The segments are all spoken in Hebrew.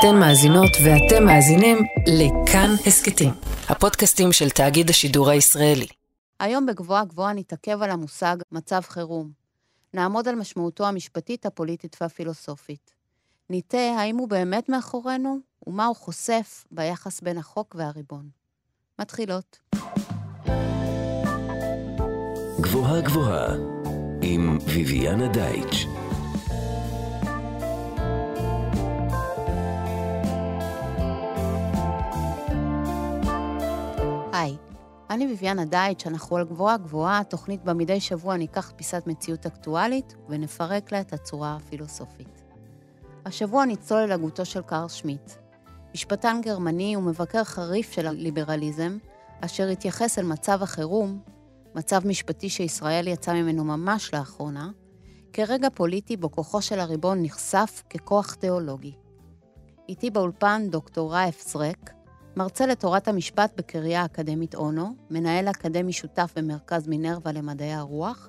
אתן מאזינות ואתם מאזינים לכאן הסקטים, הפודקאסטים של תאגיד השידור הישראלי. היום בגבוהה גבוהה נתעכב על המושג מצב חירום. נעמוד על משמעותו המשפטית, הפוליטית והפילוסופית. ניתה האם הוא באמת מאחורינו ומה הוא חושף ביחס בין החוק והריבון. מתחילות. גבוהה גבוהה עם ויויאנה דייטש. היי, אני ויויאנה דייטש, אנחנו על גבוהה גבוהה, תוכנית במדי שבוע ניקח פיסת מציאות אקטואלית ונפרק לה את הצורה הפילוסופית. השבוע נצלול להגותו של קארל שמיט, משפטן גרמני ומבקר חריף של הליברליזם, אשר התייחס אל מצב החירום, מצב משפטי שישראל יצא ממנו ממש לאחרונה, כרגע פוליטי בו כוחו של הריבון נחשף ככוח תיאולוגי. איתי באולפן דוקטור רייף זרק, מרצה לתורת המשפט בקריה האקדמית אונו, מנהל אקדמי שותף במרכז מינרווה למדעי הרוח,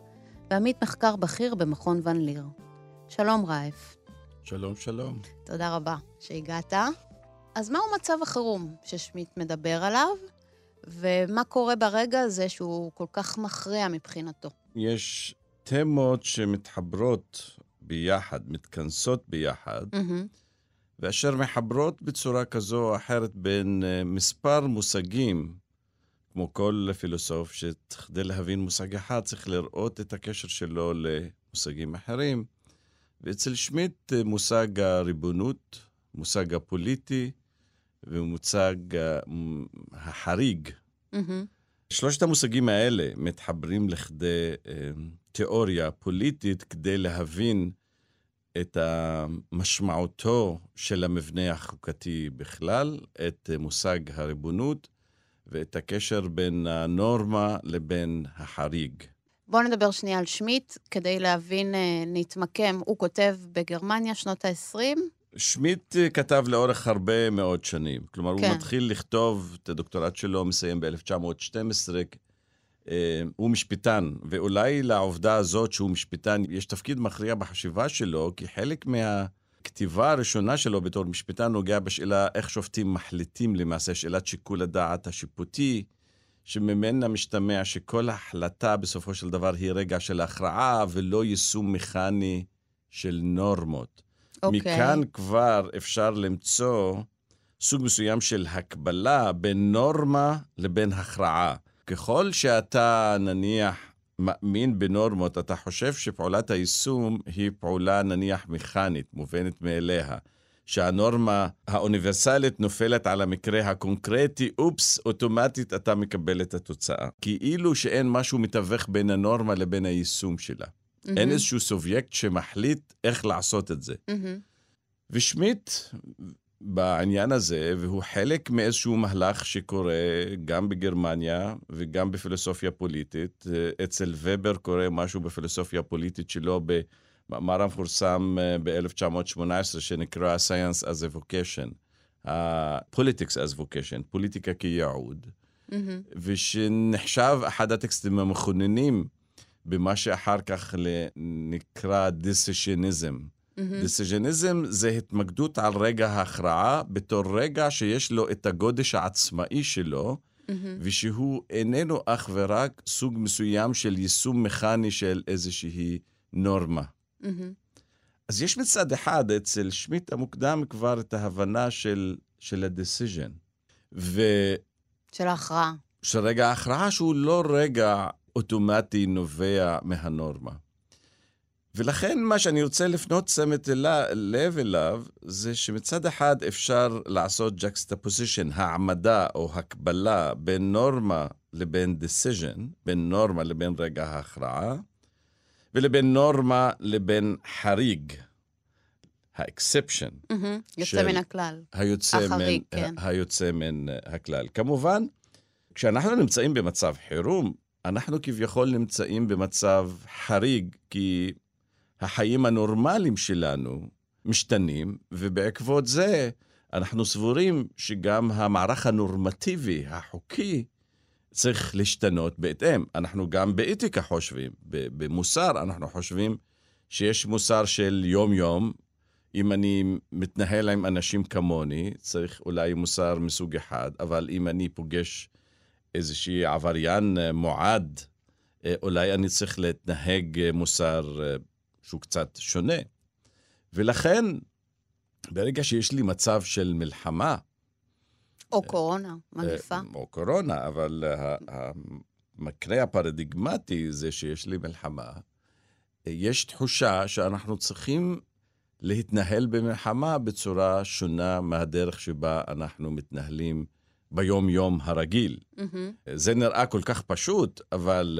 ועמית מחקר בכיר במכון ון ליר. שלום רייף. שלום, שלום. תודה רבה שהגעת. אז מהו מצב החירום ששמיט מדבר עליו, ומה קורה ברגע הזה שהוא כל כך מכריע מבחינתו? יש תמות שמתחברות ביחד, מתכנסות ביחד, ואשר מחברות בצורה כזו או אחרת בין מספר מושגים, כמו כל פילוסוף, שכדי להבין מושג אחד צריך לראות את הקשר שלו למושגים אחרים. ואצל שמיט מושג הריבונות, מושג הפוליטי ומושג החריג. שלושת המושגים האלה מתחברים לכדי תיאוריה פוליטית כדי להבין את המשמעותו של המבנה החוקתי בכלל, את מושג הריבונות ואת הקשר בין הנורמה לבין החריג. בואו נדבר שנייה על שמיט, כדי להבין, נתמקם. הוא כותב בגרמניה שנות ה-20. שמיט כתב לאורך הרבה מאוד שנים. כלומר, כן. הוא מתחיל לכתוב את הדוקטורט שלו, מסיים ב-1912. הוא משפטן, ואולי לעובדה הזאת שהוא משפטן, יש תפקיד מכריע בחשיבה שלו, כי חלק מהכתיבה הראשונה שלו בתור משפטן נוגע בשאלה איך שופטים מחליטים למעשה, שאלת שיקול הדעת השיפוטי, שממנה משתמע שכל החלטה בסופו של דבר היא רגע של הכרעה ולא יישום מכני של נורמות. Okay. מכאן כבר אפשר למצוא סוג מסוים של הקבלה בין נורמה לבין הכרעה. ככל שאתה נניח מאמין בנורמות, אתה חושב שפעולת היישום היא פעולה נניח מכנית, מובנת מאליה. שהנורמה האוניברסלית נופלת על המקרה הקונקרטי, אופס, אוטומטית אתה מקבל את התוצאה. כאילו שאין משהו מתווך בין הנורמה לבין היישום שלה. אין איזשהו סובייקט שמחליט איך לעשות את זה. ושמיט בעניין הזה, והוא חלק מאיזשהו מהלך שקורה גם בגרמניה וגם בפילוסופיה פוליטית. אצל ובר קורה משהו בפילוסופיה פוליטית שלו ב... מאמר המפורסם ב-1918 שנקרא Science as a Vocation, Politics as Vocation, פוליטיקה כייעוד, ושנחשב אחד הטקסטים המכוננים במה שאחר כך נקרא דיסיז'ניזם. דיסיז'ניזם זה התמקדות על רגע ההכרעה בתור רגע שיש לו את הגודש העצמאי שלו, ושהוא איננו אך ורק סוג מסוים של יישום מכני של איזושהי נורמה. אז יש מצד אחד אצל שמיט המוקדם כבר את ההבנה של הדיסיז'ן. של ההכרעה. של רגע ההכרעה שהוא לא רגע אוטומטי נובע מהנורמה. ולכן מה שאני רוצה לפנות צמת לב אליו, זה שמצד אחד אפשר לעשות juxtaposition, העמדה או הקבלה בין נורמה לבין דיסיז'ן, בין נורמה לבין רגע ההכרעה, ולבין נורמה לבין חריג, האקספשן. יוצא מן הכלל. החריג, כן. היוצא מן הכלל. כמובן, כשאנחנו נמצאים במצב חירום, אנחנו כביכול נמצאים במצב חריג, כי החיים הנורמליים שלנו משתנים, ובעקבות זה אנחנו סבורים שגם המערך הנורמטיבי, החוקי, צריך להשתנות בהתאם. אנחנו גם באתיקה חושבים, במוסר אנחנו חושבים שיש מוסר של יום-יום, אם אני מתנהל עם אנשים כמוני, צריך אולי מוסר מסוג אחד, אבל אם אני פוגש איזושהי עבריין מועד, אולי אני צריך להתנהג מוסר שהוא קצת שונה. ולכן, ברגע שיש לי מצב של מלחמה, או קורונה, מגפה. או קורונה, אבל המקרה הפרדיגמטי זה שיש לי מלחמה, יש תחושה שאנחנו צריכים להתנהל במלחמה בצורה שונה מהדרך שבה אנחנו מתנהלים ביום-יום הרגיל. זה נראה כל כך פשוט, אבל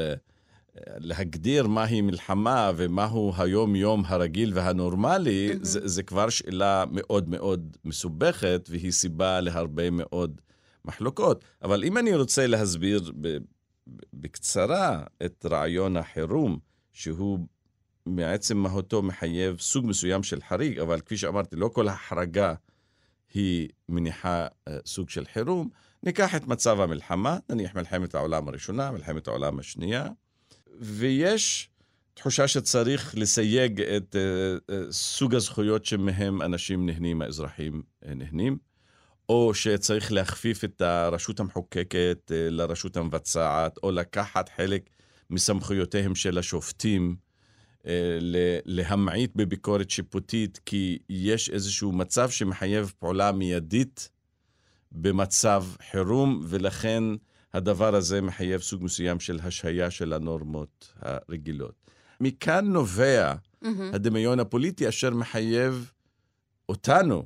להגדיר מהי מלחמה ומהו היום-יום הרגיל והנורמלי, זה כבר שאלה מאוד מאוד מסובכת, והיא סיבה להרבה מאוד מחלוקות. אבל אם אני רוצה להסביר בקצרה את רעיון החירום, שהוא מעצם מהותו מחייב סוג מסוים של חריג, אבל כפי שאמרתי, לא כל החרגה היא מניחה סוג של חירום. ניקח את מצב המלחמה, נניח מלחמת העולם הראשונה, מלחמת העולם השנייה, ויש תחושה שצריך לסייג את סוג הזכויות שמהם אנשים נהנים, האזרחים נהנים, או שצריך להכפיף את הרשות המחוקקת לרשות המבצעת, או לקחת חלק מסמכויותיהם של השופטים, להמעיט בביקורת שיפוטית, כי יש איזשהו מצב שמחייב פעולה מיידית במצב חירום, ולכן הדבר הזה מחייב סוג מסוים של השהיה של הנורמות הרגילות. מכאן נובע הדמיון הפוליטי אשר מחייב אותנו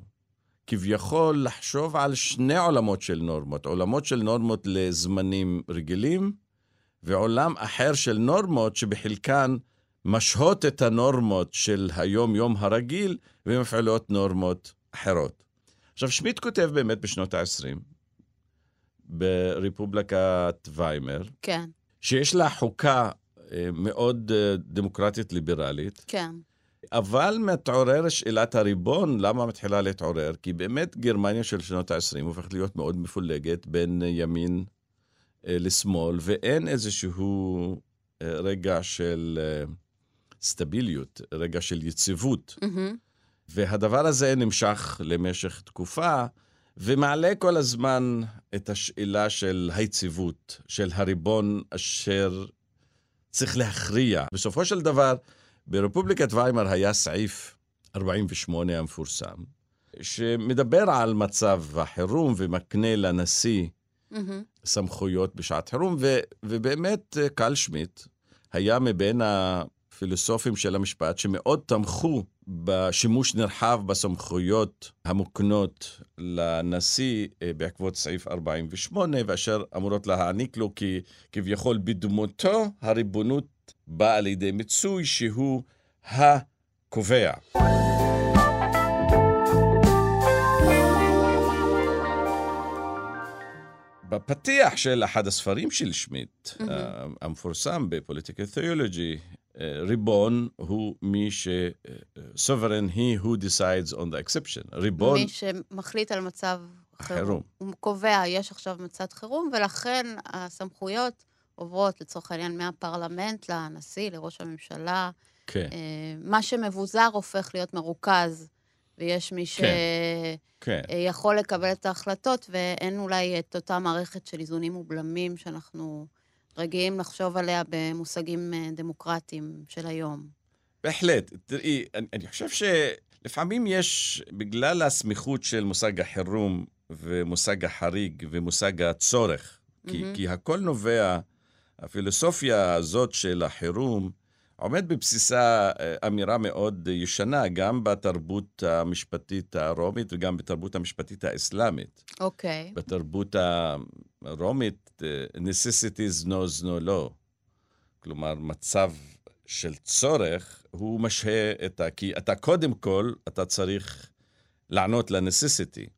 כביכול לחשוב על שני עולמות של נורמות, עולמות של נורמות לזמנים רגילים ועולם אחר של נורמות שבחלקן משהות את הנורמות של היום-יום הרגיל, ומפעלות נורמות אחרות. עכשיו, שמיט כותב באמת בשנות ה-20, ברפובליקת ויימר, כן. שיש לה חוקה מאוד דמוקרטית-ליברלית, כן. אבל מתעורר שאלת הריבון, למה מתחילה להתעורר? כי באמת גרמניה של שנות ה-20 הופכת להיות מאוד מפולגת בין ימין לשמאל, ואין איזשהו רגע של סטביליות, רגע של יציבות. והדבר הזה נמשך למשך תקופה, ומעלה כל הזמן את השאלה של היציבות, של הריבון אשר צריך להכריע. בסופו של דבר, ברפובליקת ויימר היה סעיף 48 המפורסם, שמדבר על מצב החירום ומקנה לנשיא סמכויות בשעת חירום, ובאמת קרל שמיט היה מבין הפילוסופים של המשפט שמאוד תמכו בשימוש נרחב בסמכויות המוקנות לנשיא בעקבות סעיף 48, ואשר אמורות להעניק לו כי כביכול בדמותו הריבונות באה לידי מצוי שהוא הקובע. בפתיח של אחד הספרים של שמיט, המפורסם בפוליטיקל תיאולוגי, ריבון הוא מי ש... sovereign he who decides on the exception. ריבון... מי שמחליט על מצב חירום. הוא קובע, יש עכשיו מצב חירום, ולכן הסמכויות עוברות לצורך העניין מהפרלמנט, לנשיא, לראש הממשלה. כן. מה שמבוזר הופך להיות מרוכז. ויש מי שיכול לקבל את ההחלטות, ואין אולי את אותה מערכת של איזונים ובלמים שאנחנו רגילים לחשוב עליה במושגים דמוקרטיים של היום. בהחלט. תראי, אני חושב שלפעמים יש, בגלל הסמיכות של מושג החירום ומושג החריג ומושג הצורך, כי הכל נובע, הפילוסופיה הזאת של החירום, עומד בבסיסה אמירה מאוד ישנה, גם בתרבות המשפטית הרומית וגם בתרבות המשפטית האסלאמית. אוקיי. בתרבות הרומית, necessity is no, no law. כלומר, מצב של צורך, הוא משהה את ה... כי אתה קודם כל, אתה צריך לענות ל-necessity.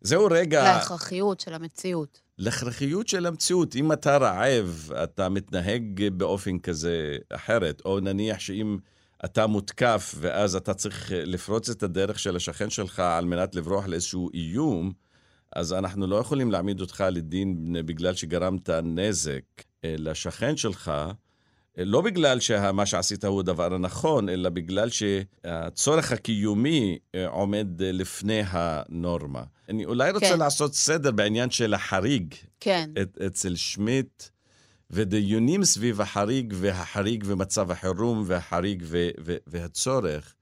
זהו רגע... להכרחיות של המציאות. להכרחיות של המציאות, אם אתה רעב, אתה מתנהג באופן כזה אחרת, או נניח שאם אתה מותקף, ואז אתה צריך לפרוץ את הדרך של השכן שלך על מנת לברוח לאיזשהו איום, אז אנחנו לא יכולים להעמיד אותך לדין בגלל שגרמת נזק לשכן שלך, לא בגלל שמה שעשית הוא הדבר הנכון, אלא בגלל שהצורך הקיומי עומד לפני הנורמה. אני אולי רוצה לעשות סדר בעניין של החריג. כן. אצל שמיט, ודיונים סביב החריג, והחריג ומצב החירום, והחריג והצורך.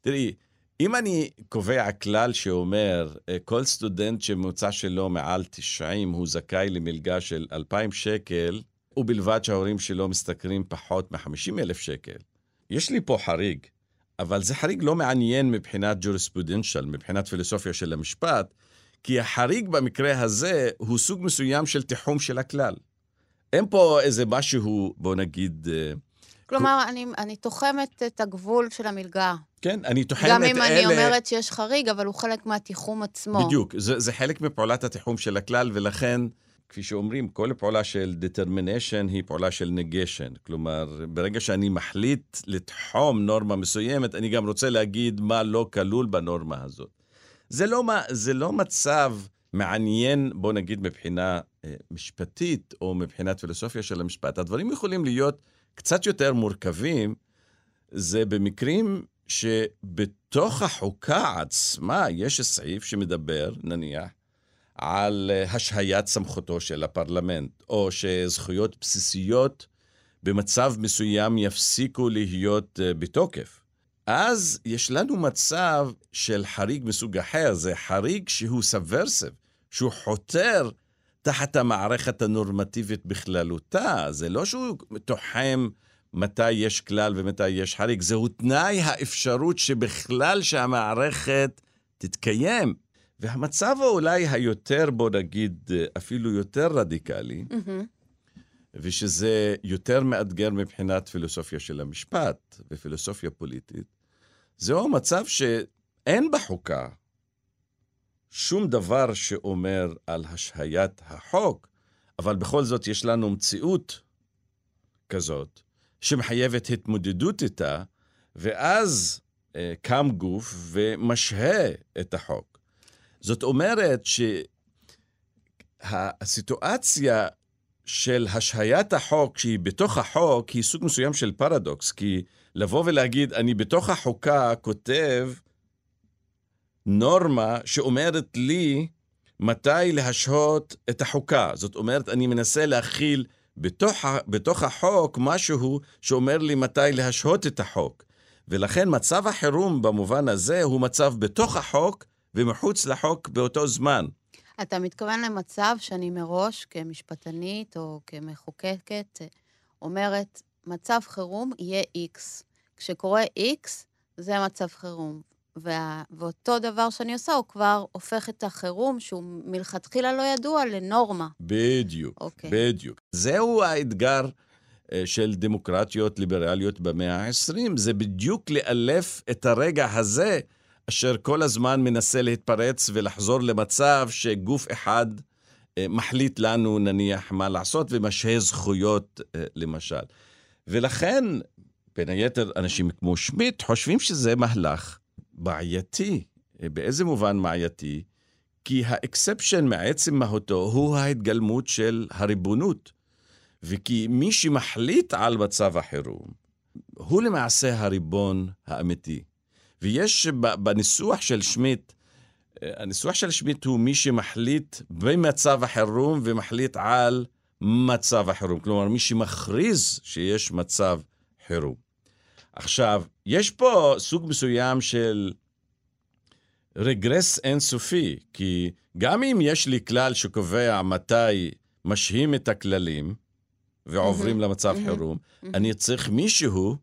תראי, אם אני קובע כלל שאומר, כל סטודנט שמוצא שלו מעל 90, הוא זכאי למלגה של 2,000 שקל, ובלבד שההורים שלו משתכרים פחות מ-50,000 שקל. יש לי פה חריג, אבל זה חריג לא מעניין מבחינת ג'וריספודנציאל, מבחינת פילוסופיה של המשפט, כי החריג במקרה הזה הוא סוג מסוים של תיחום של הכלל. אין פה איזה משהו, בוא נגיד... כלומר, אני תוחמת את הגבול של המלגה. כן, אני תוחמת אלה... גם אם אני אומרת שיש חריג, אבל הוא חלק מהתיחום עצמו. בדיוק, זה חלק מפעולת התיחום של הכלל, ולכן... כפי שאומרים, כל פעולה של determination היא פעולה של negation. כלומר, ברגע שאני מחליט לתחום נורמה מסוימת, אני גם רוצה להגיד מה לא כלול בנורמה הזאת. זה לא מצב מעניין, בוא נגיד, מבחינה משפטית או מבחינת פילוסופיה של המשפט. הדברים יכולים להיות קצת יותר מורכבים, זה במקרים שבתוך החוקה עצמה יש סעיף שמדבר, נניח, על השהיית סמכותו של הפרלמנט, או שזכויות בסיסיות במצב מסוים יפסיקו להיות בתוקף. אז יש לנו מצב של חריג מסוג אחר, זה חריג שהוא סברסב, שהוא חותר תחת המערכת הנורמטיבית בכללותה, זה לא שהוא תוחם מתי יש כלל ומתי יש חריג, זהו תנאי האפשרות שבכלל שהמערכת תתקיים. והמצב אולי היותר, בוא נגיד, אפילו יותר רדיקלי, ושזה יותר מאתגר מבחינת פילוסופיה של המשפט ופילוסופיה פוליטית, זהו מצב שאין בחוקה שום דבר שאומר על השהיית החוק, אבל בכל זאת יש לנו מציאות כזאת, שמחייבת התמודדות איתה, ואז קם גוף ומשהה את החוק. זאת אומרת שהסיטואציה של השהיית החוק, שהיא בתוך החוק, היא סוג מסוים של פרדוקס, כי לבוא ולהגיד, אני בתוך החוקה כותב נורמה שאומרת לי מתי להשהות את החוקה. זאת אומרת, אני מנסה להכיל בתוך החוק משהו שאומר לי מתי להשהות את החוק. ולכן מצב החירום במובן הזה הוא מצב בתוך החוק, ומחוץ לחוק באותו זמן. אתה מתכוון למצב שאני מראש, כמשפטנית או כמחוקקת, אומרת, מצב חירום יהיה X. כשקורה X, זה מצב חירום. ואותו דבר שאני עושה, הוא כבר הופך את החירום, שהוא מלכתחילה לא ידוע, לנורמה. בדיוק, בדיוק. זהו האתגר של דמוקרטיות ליברליות במאה ה-20. זה בדיוק לאלף את הרגע הזה, אשר כל הזמן מנסה להתפרץ ולחזור למצב שגוף אחד מחליט לנו נניח מה לעשות ומשהה זכויות למשל. ולכן בין היתר אנשים כמו שמיט חושבים שזה מהלך בעייתי. באיזה מובן בעייתי? כי האקספשן מעצם מהותו הוא ההתגלמות של הריבונות. וכי מי שמחליט על מצב החירום הוא למעשה הריבון האמיתי. ויש בניסוח של שמיט, הניסוח של שמיט הוא מי שמחליט במצב החירום ומחליט על מצב החירום. כלומר, מי שמכריז שיש מצב חירום. עכשיו, יש פה סוג מסוים של רגרס אינסופי, כי גם אם יש לי כלל שקובע מתי משהים את הכללים ועוברים למצב חירום, אני צריך מישהו,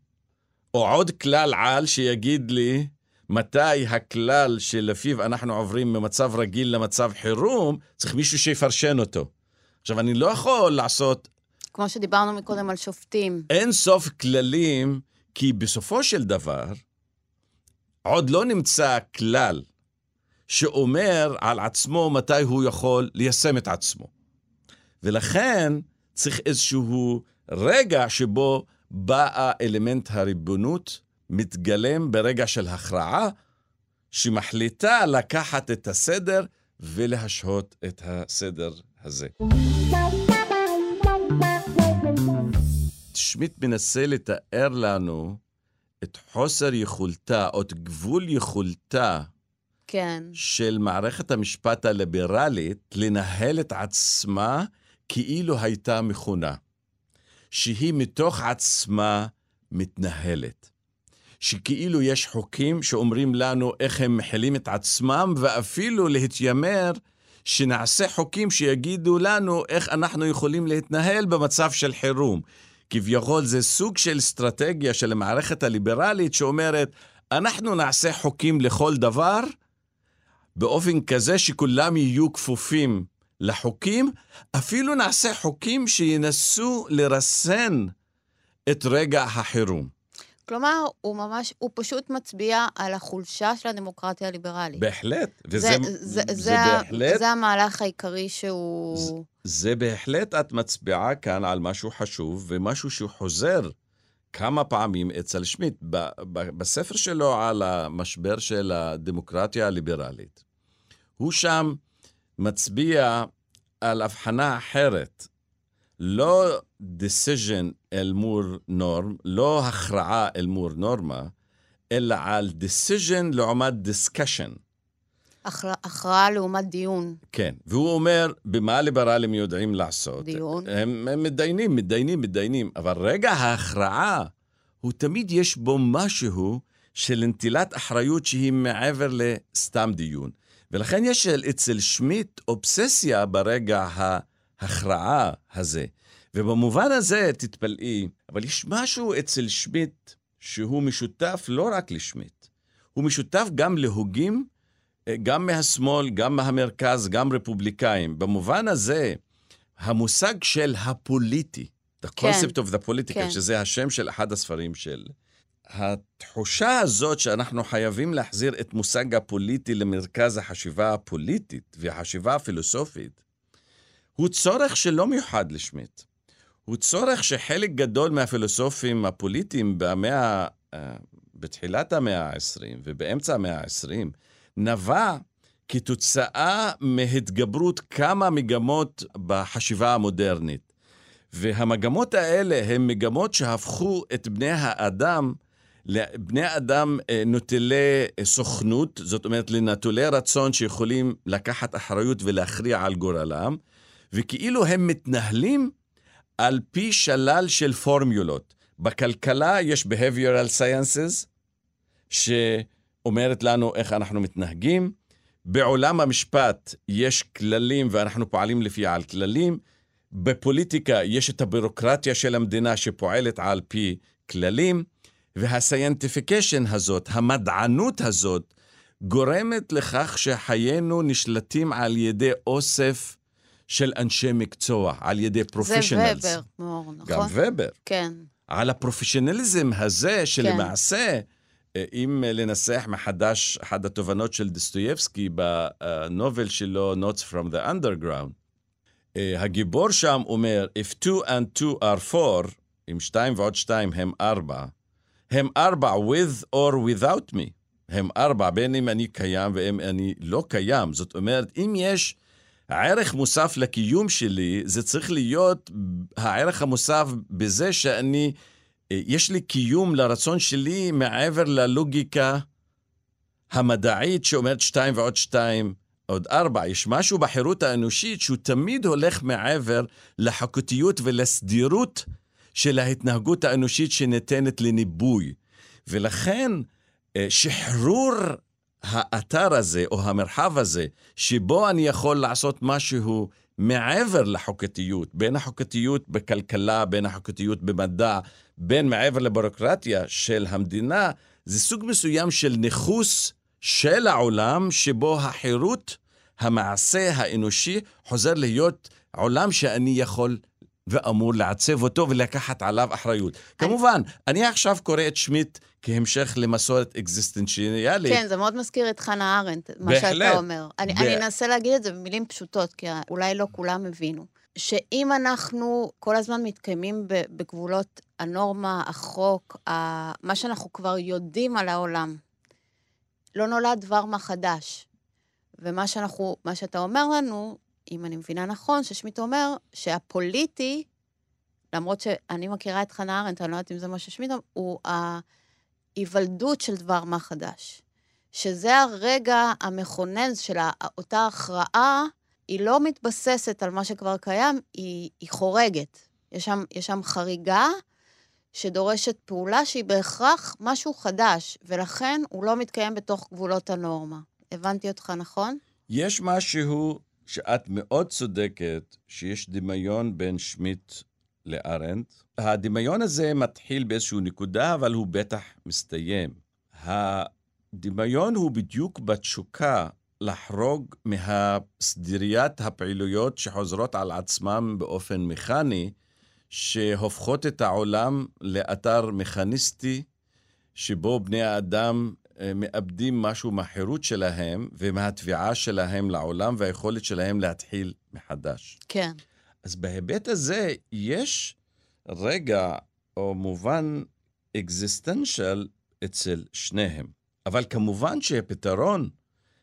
או עוד כלל על שיגיד לי מתי הכלל שלפיו אנחנו עוברים ממצב רגיל למצב חירום, צריך מישהו שיפרשן אותו. עכשיו, אני לא יכול לעשות... כמו שדיברנו מקודם על שופטים. אין סוף כללים, כי בסופו של דבר, עוד לא נמצא כלל שאומר על עצמו מתי הוא יכול ליישם את עצמו. ולכן צריך איזשהו רגע שבו בא אלמנט הריבונות מתגלם ברגע של הכרעה שמחליטה לקחת את הסדר ולהשהות את הסדר הזה. שמיט מנסה לתאר לנו את חוסר יכולתה, או את גבול יכולתה, כן. של מערכת המשפט הליברלית לנהל את עצמה כאילו הייתה מכונה, שהיא מתוך עצמה מתנהלת. שכאילו יש חוקים שאומרים לנו איך הם מחילים את עצמם, ואפילו להתיימר שנעשה חוקים שיגידו לנו איך אנחנו יכולים להתנהל במצב של חירום. כביכול זה סוג של אסטרטגיה של המערכת הליברלית שאומרת, אנחנו נעשה חוקים לכל דבר, באופן כזה שכולם יהיו כפופים לחוקים, אפילו נעשה חוקים שינסו לרסן את רגע החירום. כלומר, הוא פשוט מצביע על החולשה של הדמוקרטיה הליברלית. בהחלט. זה המהלך העיקרי שהוא... זה בהחלט את מצביעה כאן על משהו חשוב, ומשהו שחוזר כמה פעמים אצל שמיט, בספר שלו על המשבר של הדמוקרטיה הליברלית. הוא שם מצביע על הבחנה אחרת, לא decision אל מול נורמה, לא הכרעה אל מול נורמה, אלא על decision לעומת discussion. הכרעה לעומת דיון. כן, והוא אומר, במה ליברלים יודעים לעשות? דיון. הם מתדיינים, אבל רגע ההכרעה, הוא תמיד יש בו משהו של נטילת אחריות שהיא מעבר לסתם דיון. ולכן יש אצל שמיט אובססיה ברגע ההכרעה הזה. ובמובן הזה תתפלאי, אבל יש משהו אצל שמיט שהוא משותף לא רק לשמיט, הוא משותף גם להוגים, גם מהשמאל, גם מהמרכז, גם רפובליקאים. במובן הזה, המושג של הפוליטי, the concept of the political, כן. שזה השם של אחד הספרים של... התחושה הזאת שאנחנו חייבים להחזיר את מושג הפוליטי למרכז החשיבה הפוליטית והחשיבה הפילוסופית, הוא צורך שלא מיוחד לשמיט. הוא צורך שחלק גדול מהפילוסופים הפוליטיים בתחילת המאה ה-20 ובאמצע המאה ה-20, נבע כתוצאה מהתגברות כמה מגמות בחשיבה המודרנית. והמגמות האלה הן מגמות שהפכו את בני האדם לבני אדם נוטלי סוכנות, זאת אומרת לנטולי רצון שיכולים לקחת אחריות ולהכריע על גורלם, וכאילו הם מתנהלים על פי שלל של פורמולות. בכלכלה יש behavioral sciences, שאומרת לנו איך אנחנו מתנהגים. בעולם המשפט יש כללים ואנחנו פועלים לפי על כללים. בפוליטיקה יש את הבירוקרטיה של המדינה שפועלת על פי כללים. והסיינטיפיקשן הזאת, המדענות הזאת, גורמת לכך שחיינו נשלטים על ידי אוסף של אנשי מקצוע, על ידי פרופשיונלס. זה ובר, מור, נכון? גם ובר. כן. על הפרופשיונליזם הזה שלמעשה... אם לנסח מחדש אחד התובנות של דוסטויבסקי בנובל שלו, Notes from the Underground, הגיבור שם אומר, If 2 and 2 are 4, אם 2 ועוד 2 הם 4, הם 4 with or without me. הם 4, בין אם אני קיים ואם אני לא קיים. זאת אומרת, אם יש ערך מוסף לקיום שלי, זה צריך להיות הערך המוסף בזה שאני... יש לי קיום לרצון שלי מעבר ללוגיקה המדעית שאומרת 2 ועוד 2 עוד 4. יש משהו בחירות האנושית שהוא תמיד הולך מעבר לחוקתיות ולסדירות של ההתנהגות האנושית שניתנת לניבוי. ולכן שחרור האתר הזה או המרחב הזה שבו אני יכול לעשות משהו מעבר לחוקתיות, בין החוקתיות בכלכלה, בין החוקתיות במדע, בין מעבר לבירוקרטיה של המדינה, זה סוג מסוים של ניחוס של העולם שבו החירות, המעשה האנושי, חוזר להיות עולם שאני יכול ואמור לעצב אותו ולקחת עליו אחריות. כמובן, אני עכשיו קורא את שמיט כהמשך למסורת אקזיסטנציאלית. כן, זה מאוד מזכיר את חנה ארנדט, מה שאתה אומר. אני אנסה להגיד את זה במילים פשוטות, כי אולי לא כולם הבינו. שאם אנחנו כל הזמן מתקיימים בגבולות הנורמה, החוק, מה שאנחנו כבר יודעים על העולם, לא נולד דבר מה חדש. ומה שאנחנו, מה שאתה אומר לנו, אם אני מבינה נכון, ששמיט אומר שהפוליטי למרות שאני מכירה את חנה ארנדט, אני לא יודעת אם זה מה ששמיד, הוא ההיוולדות של דבר מה חדש. שזה הרגע המכונן של אותה הכרעה, היא לא מתבססת על מה שכבר קיים, היא חורגת. יש שם חריגה שדורשת פעולה שהיא בהכרח משהו חדש, ולכן הוא לא מתקיים בתוך גבולות הנורמה. הבנתי אותך נכון? יש משהו שאת מאוד צודקת, שיש דמיון בין שמיט לארנדט. הדמיון הזה מתחיל באיזשהו נקודה, אבל הוא בטח מסתיים. הדמיון הוא בדיוק בתשוקה לחרוג מהסדריית הפעילויות שחוזרות על עצמם באופן מכני, שהופכות את העולם לאתר מכניסטי, שבו בני האדם מאבדים משהו מהחירות שלהם, ומהתביעה שלהם לעולם, והיכולת שלהם להתחיל מחדש. כן. אז בהיבט הזה, יש רגע או מובן אקזיסטנשל אצל שניהם. אבל כמובן שהפתרון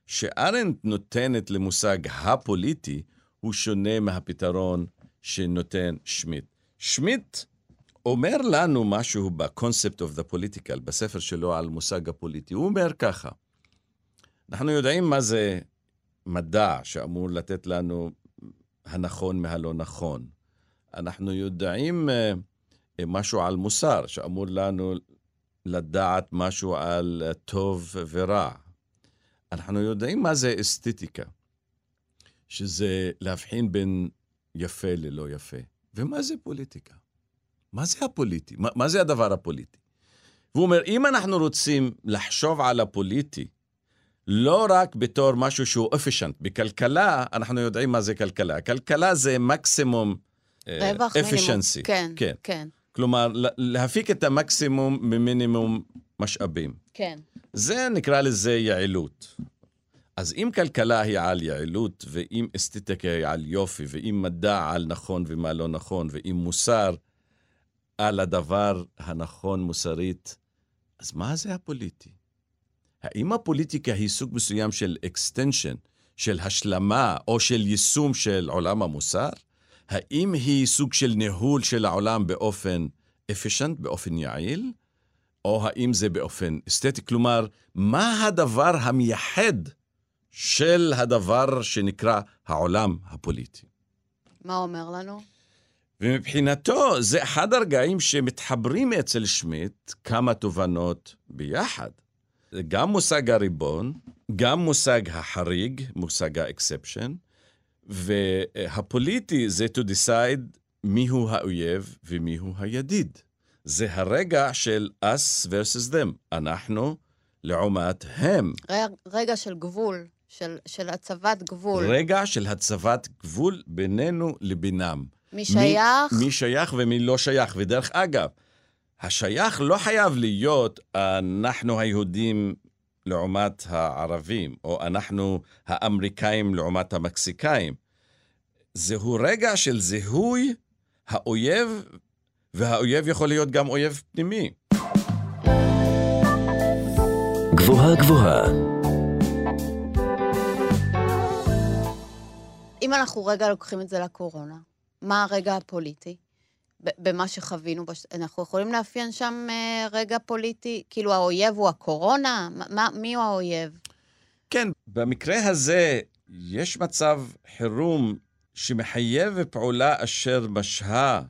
שארנדט נותנת למושג הפוליטי, הוא שונה מהפתרון שנותן שמיט. שמיט אומר לנו משהו ב-concept of the political, בספר שלו על מושג הפוליטי. הוא אומר ככה, אנחנו יודעים מה זה מדע שאמור לתת לנו הנכון מהלא נכון. אנחנו יודעים משהו על מוסר שאמור לנו לדעת משהו על טוב ורע. אנחנו יודעים מה זה אסתטיקה, שזה להבחין בין יפה ללא יפה. ומה זה פוליטיקה? מה זה הפוליטי? מה זה הדבר הפוליטי? והוא אומר, אם אנחנו רוצים לחשוב על הפוליטי, לא רק בתור משהו שהוא efficient, בכלכלה, אנחנו יודעים מה זה כלכלה. כלכלה זה מקסימום efficiency. כן, כן, כן. כלומר, להפיק את המקסימום ממינימום משאבים. כן. זה נקרא לזה יעילות. אז אם כלכלה היא על יעילות, ואם אסתטיקה היא על יופי, ואם מדע על נכון ומה לא נכון, ואם מוסר על הדבר הנכון מוסרית, אז מה זה הפוליטי? האם הפוליטיקה היא סוג מסוים של extension, של השלמה או של יישום של עולם המוסר? האם היא סוג של ניהול של העולם באופן efficient, באופן יעיל? או האם זה באופן אסתטי? כלומר, מה הדבר המייחד של הדבר שנקרא העולם הפוליטי? מה אומר לנו? ומבחינתו, זה אחד הרגעים שמתחברים אצל שמיט כמה תובנות ביחד. גם מושג הריבון, גם מושג החריג, מושג האקספשן, והפוליטי זה to decide מיהו האויב ומיהו הידיד. זה הרגע של us versus them, אנחנו לעומת הם. רגע של גבול, של הצבת גבול. רגע של הצבת גבול בינינו לבינם. מי שייך? מי שייך ומי לא שייך. ודרך אגב, השייך לא חייב להיות אנחנו היהודים לעומת הערבים, או אנחנו האמריקאים לעומת המקסיקאים. זהו רגע של זיהוי האויב, והאויב יכול להיות גם אויב פנימי. גבוהה גבוהה. אם אנחנו רגע לוקחים את זה לקורונה, מה הרגע הפוליטי? במה שחווינו, אנחנו יכולים לאפיין שם רגע פוליטי? כאילו האויב הוא הקורונה? מי הוא האויב? כן, במקרה הזה יש מצב חירום שמחייב פעולה אשר משהה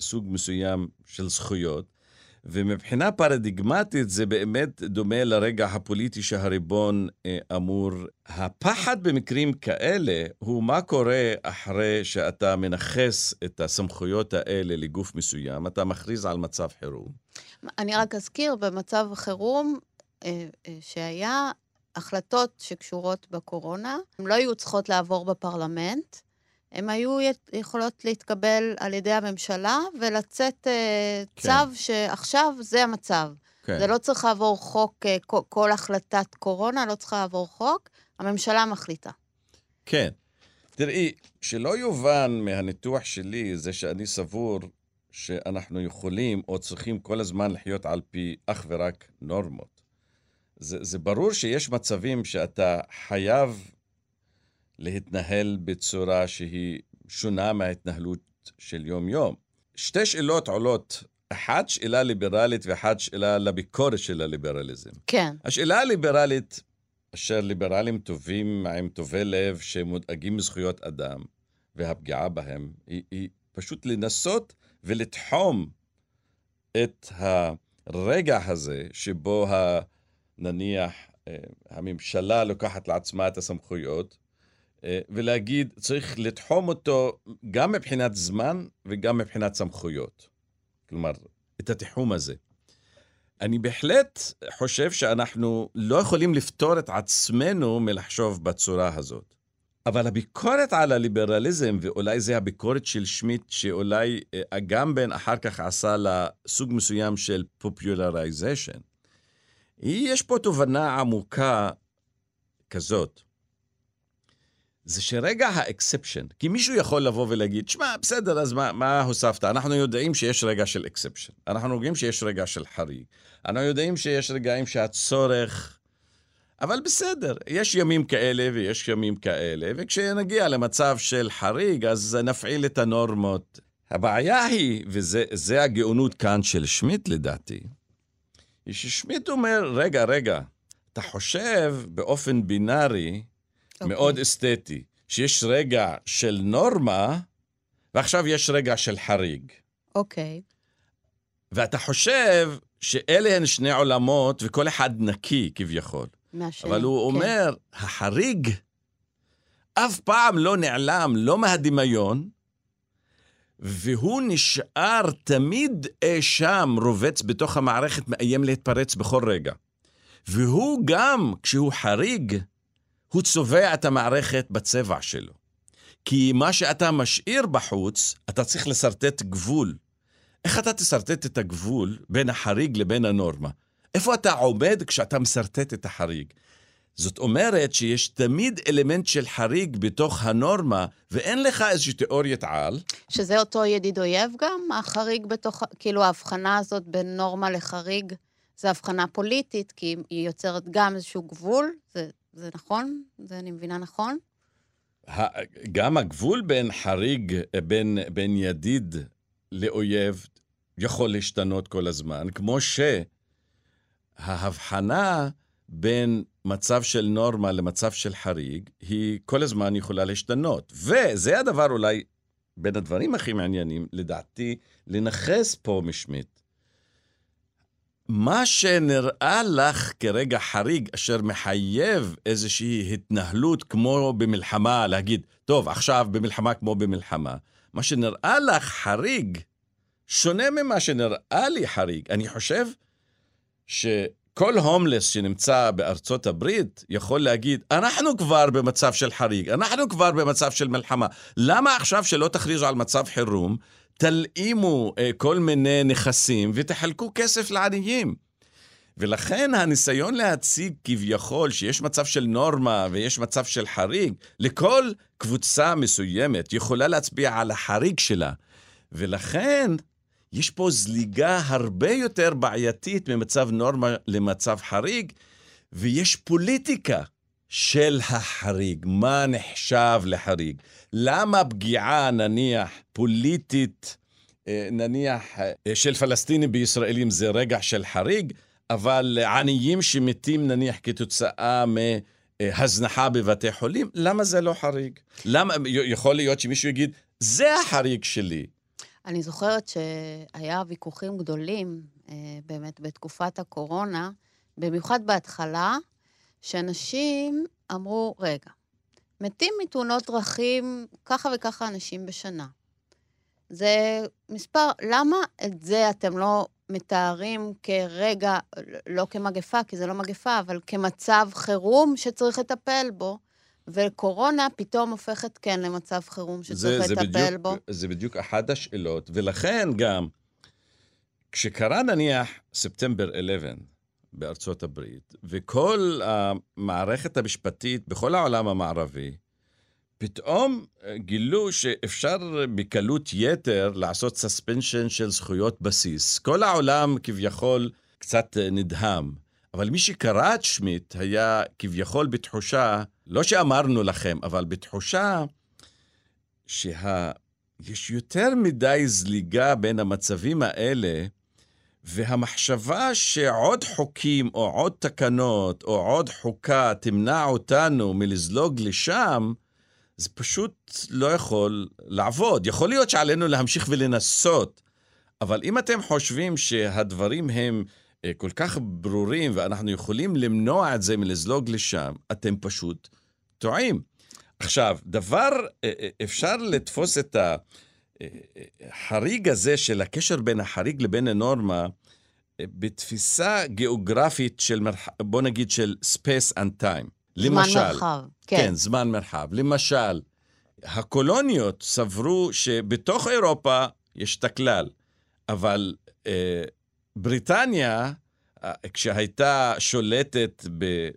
סוג מסוים של זכויות, ומבחינה פרדיגמטית זה באמת דומה לרגע הפוליטי שהריבון אמור. הפחד במקרים כאלה הוא מה קורה אחרי שאתה מנחס את הסמכויות האלה לגוף מסוים, אתה מכריז על מצב חירום. אני רק אזכיר, במצב חירום שהיה החלטות שקשורות בקורונה, הן לא היו צריכות לעבור בפרלמנט, הן היו יכולות להתקבל על ידי הממשלה ולצאת צו שעכשיו זה המצב. זה לא צריך לעבור חוק, כל החלטת קורונה לא צריך לעבור חוק, הממשלה מחליטה. כן. תראי, שלא יובן מהניתוח שלי זה שאני סבור שאנחנו יכולים או צריכים כל הזמן לחיות על פי אך ורק נורמות. זה ברור שיש מצבים שאתה חייב להתנהל בצורה שהיא שונה מההתנהלות של יום יום. שתי שאלות עולות, אחת שאלה ליברלית ואחת שאלה לביקורת של הליברליזם. כן. השאלה הליברלית, אשר ליברלים טובים עם טובי לב שמודאגים מזכויות אדם והפגיעה בהם, היא פשוט לנסות ולתחום את הרגע הזה שבו נניח הממשלה לוקחת לעצמה את הסמכויות, ולהגיד צריך לתחום אותו גם מבחינת זמן וגם מבחינת סמכויות. כלומר, את התחום הזה. אני בהחלט חושב שאנחנו לא יכולים לפתור את עצמנו מלחשוב בצורה הזאת. אבל הביקורת על הליברליזם, ואולי זה הביקורת של שמיט, שאולי אגמבן אחר כך עשה לה סוג מסוים של פופולריזיישן, יש פה תובנה עמוקה כזאת. זה שרגע האקספשן, כי מישהו יכול לבוא ולהגיד, שמע, בסדר, אז מה הוספת? אנחנו יודעים שיש רגע של אקספשן, אנחנו יודעים שיש רגע של חריג, אנחנו יודעים שיש רגעים שהצורך, אבל בסדר, יש ימים כאלה ויש ימים כאלה, וכשנגיע למצב של חריג, אז נפעיל את הנורמות. הבעיה היא, וזה הגאונות כאן של שמיט לדעתי, היא ששמיט אומר, רגע, אתה חושב באופן בינארי, מאוד אסתטי, שיש רגע של נורמה, ועכשיו יש רגע של חריג. אוקיי. ואתה חושב שאלה הן שני עולמות, וכל אחד נקי כביכול. אבל הוא אומר, החריג אף פעם לא נעלם, לא מהדמיון, והוא נשאר תמיד אי שם, רובץ בתוך המערכת, מאיים להתפרץ בכל רגע. והוא גם, כשהוא חריג, הוא צובע את המערכת בצבע שלו. כי מה שאתה משאיר בחוץ, אתה צריך לסרטט גבול. איך אתה תסרטט את הגבול בין החריג לבין הנורמה? איפה אתה עומד כשאתה מסרטט את החריג? זאת אומרת שיש תמיד אלמנט של חריג בתוך הנורמה, ואין לך איזושהי תיאוריית על. שזה אותו ידיד אויב גם? החריג בתוך, כאילו ההבחנה הזאת בין נורמה לחריג, זה הבחנה פוליטית, כי היא יוצרת גם איזשהו גבול, זה נכון? זה אני מבינה נכון? גם הגבול בין חריג, בין ידיד לאויב, יכול להשתנות כל הזמן, כמו שההבחנה בין מצב של נורמה למצב של חריג, היא כל הזמן יכולה להשתנות. וזה הדבר אולי, בין הדברים הכי מעניינים, לדעתי, לנחס פה משמית. מה שנראה לך כרגע חריג, אשר מחייב איזושהי התנהלות כמו במלחמה, להגיד, טוב, עכשיו במלחמה כמו במלחמה. מה שנראה לך חריג, שונה ממה שנראה לי חריג. אני חושב שכל הומלס שנמצא בארצות הברית, יכול להגיד, אנחנו כבר במצב של חריג, אנחנו כבר במצב של מלחמה. למה עכשיו שלא תכריזו על מצב חירום? תלאימו כל מיני נכסים ותחלקו כסף לעניים. ולכן הניסיון להציג כביכול שיש מצב של נורמה ויש מצב של חריג, לכל קבוצה מסוימת יכולה להצביע על החריג שלה. ולכן יש פה זליגה הרבה יותר בעייתית ממצב נורמה למצב חריג, ויש פוליטיקה של החריג, מה נחשב לחריג. למה פגיעה נניח פוליטית, נניח של פלסטינים בישראלים זה רגע של חריג, אבל עניים שמתים נניח כתוצאה מהזנחה בבתי חולים, למה זה לא חריג? למה, יכול להיות שמישהו יגיד, זה החריג שלי. אני זוכרת שהיה ויכוחים גדולים, באמת בתקופת הקורונה, במיוחד בהתחלה, שאנשים אמרו, רגע, מתים מתאונות דרכים ככה וככה אנשים בשנה. זה מספר, למה את זה אתם לא מתארים כרגע, לא כמגפה, כי זה לא מגפה, אבל כמצב חירום שצריך לטפל בו, וקורונה פתאום הופכת כן למצב חירום שצריך לטפל בו. זה בדיוק אחת השאלות, ולכן גם, כשקרה נניח ספטמבר 11, בארצות הברית, וכל המערכת המשפטית בכל העולם המערבי, פתאום גילו שאפשר בקלות יתר לעשות סספנשן של זכויות בסיס. כל העולם כביכול קצת נדהם, אבל מי שקרא את שמיט היה כביכול בתחושה, לא שאמרנו לכם, אבל בתחושה שה... יש יותר מדי זליגה בין המצבים האלה, והמחשבה שעוד חוקים או עוד תקנות או עוד חוקה תמנע אותנו מלזלוג לשם, זה פשוט לא יכול לעבוד. יכול להיות שעלינו להמשיך ולנסות, אבל אם אתם חושבים שהדברים הם כל כך ברורים ואנחנו יכולים למנוע את זה מלזלוג לשם, אתם פשוט טועים. עכשיו, דבר אפשר לתפוס את החריג הזה של הקשר בין החריג לבין הנורמה בתפיסה גיאוגרפית של, בוא נגיד, של space and time. למשל, זמן מרחב. כן, זמן מרחב. למשל, הקולוניות סברו שבתוך אירופה יש את הכלל, אבל בריטניה, כשהייתה שולטת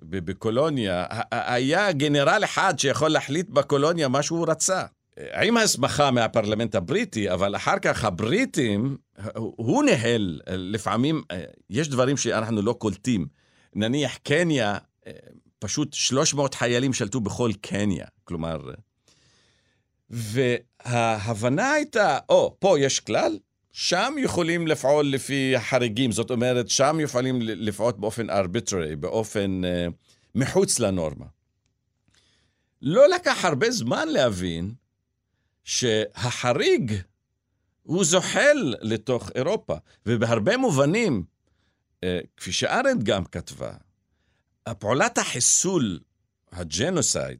בקולוניה, היה גנרל אחד שיכול להחליט בקולוניה מה שהוא רצה. עם הסמכה מהפרלמנט הבריטי, אבל אחר כך הבריטים, הוא נהל, לפעמים יש דברים שאנחנו לא קולטים. נניח קניה, פשוט 300 חיילים שלטו בכל קניה, כלומר, וההבנה הייתה, פה יש כלל, שם יכולים לפעול לפי חריגים, זאת אומרת, שם יכולים לפעול באופן arbitrary, באופן מחוץ לנורמה. לא לקח הרבה זמן להבין שהחריג הוא זוחל לתוך אירופה, ובהרבה מובנים, כפי שארנדט גם כתבה, הפעולת החיסול, הג'נוסייד,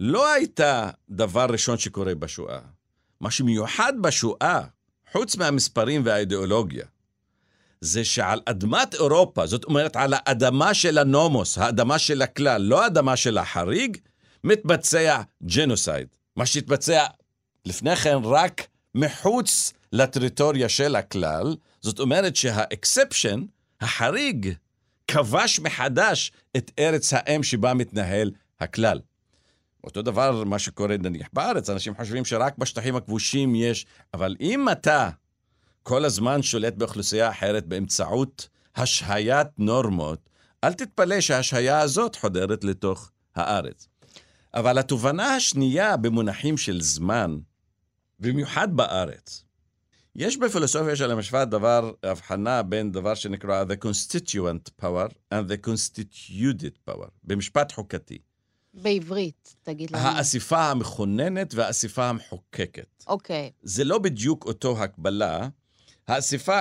לא הייתה דבר ראשון שקורה בשואה. מה שמיוחד בשואה, חוץ מהמספרים והאידיאולוגיה, זה שעל אדמת אירופה, זאת אומרת על האדמה של הנומוס, האדמה של הכלל, לא האדמה של החריג, מתבצע ג'נוסייד. מה שהתבצע לפני כן רק מחוץ לטריטוריה של הכלל, זאת אומרת שהאקספשן, החריג, כבש מחדש את ארץ האם שבה מתנהל הכלל. אותו דבר מה שקורה נניח בארץ, אנשים חושבים שרק בשטחים הכבושים יש, אבל אם אתה כל הזמן שולט באוכלוסייה אחרת באמצעות השהיית נורמות, אל תתפלא שהשהייה הזאת חודרת לתוך הארץ. אבל התובנה השנייה במונחים של זמן, במיוחד בארץ, יש בפילוסופיה של המשוואה דבר, הבחנה בין דבר שנקרא the constituent power and the constituted power, במשפט חוקתי. בעברית, תגיד לנו. האסיפה המכוננת והאסיפה המחוקקת. אוקיי. זה לא בדיוק אותו הקבלה. האסיפה,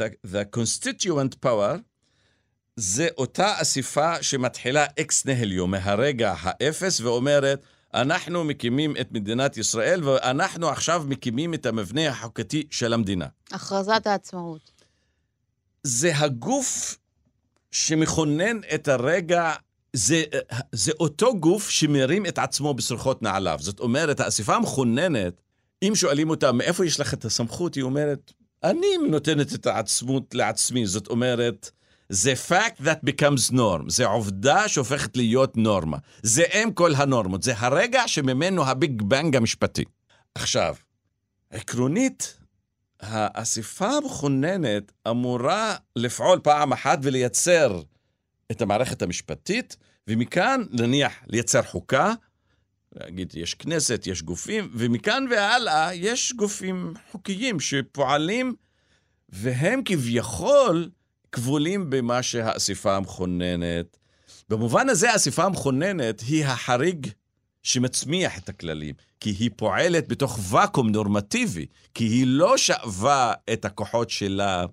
the constituent power, זה אותה אסיפה שמתחילה אקס נהליו, מהרגע האפס, ואומרת, אנחנו מקימים את מדינת ישראל, ואנחנו עכשיו מקימים את המבנה החוקתי של המדינה. הכרזת העצמאות. זה הגוף שמכונן את הרגע, זה אותו גוף שמרים את עצמו בסרחות נעליו. זאת אומרת, האסיפה המכוננת, אם שואלים אותה, מאיפה יש לך את הסמכות? היא אומרת, אני נותנת את העצמות לעצמי. זאת אומרת, זה fact that becomes norm. זה עובדה שהופכת להיות נורמה. זה עם כל הנורמות. זה הרגע שממנו הביג בנג המשפטי. עכשיו, עקרונית, האסיפה המכוננת אמורה לפעול פעם אחת ולייצר את המערכת המשפטית, ומכאן נניח לייצר חוקה, להגיד יש כנסת, יש גופים, ומכאן והלאה יש גופים חוקיים שפועלים, והם כביכול כבולים במה שהאסיפה המכוננת. במובן הזה האסיפה המכוננת היא החריג שמצמיח את הכללים, כי היא פועלת בתוך וקום נורמטיבי, כי היא לא שעבה את הכוחות שלה.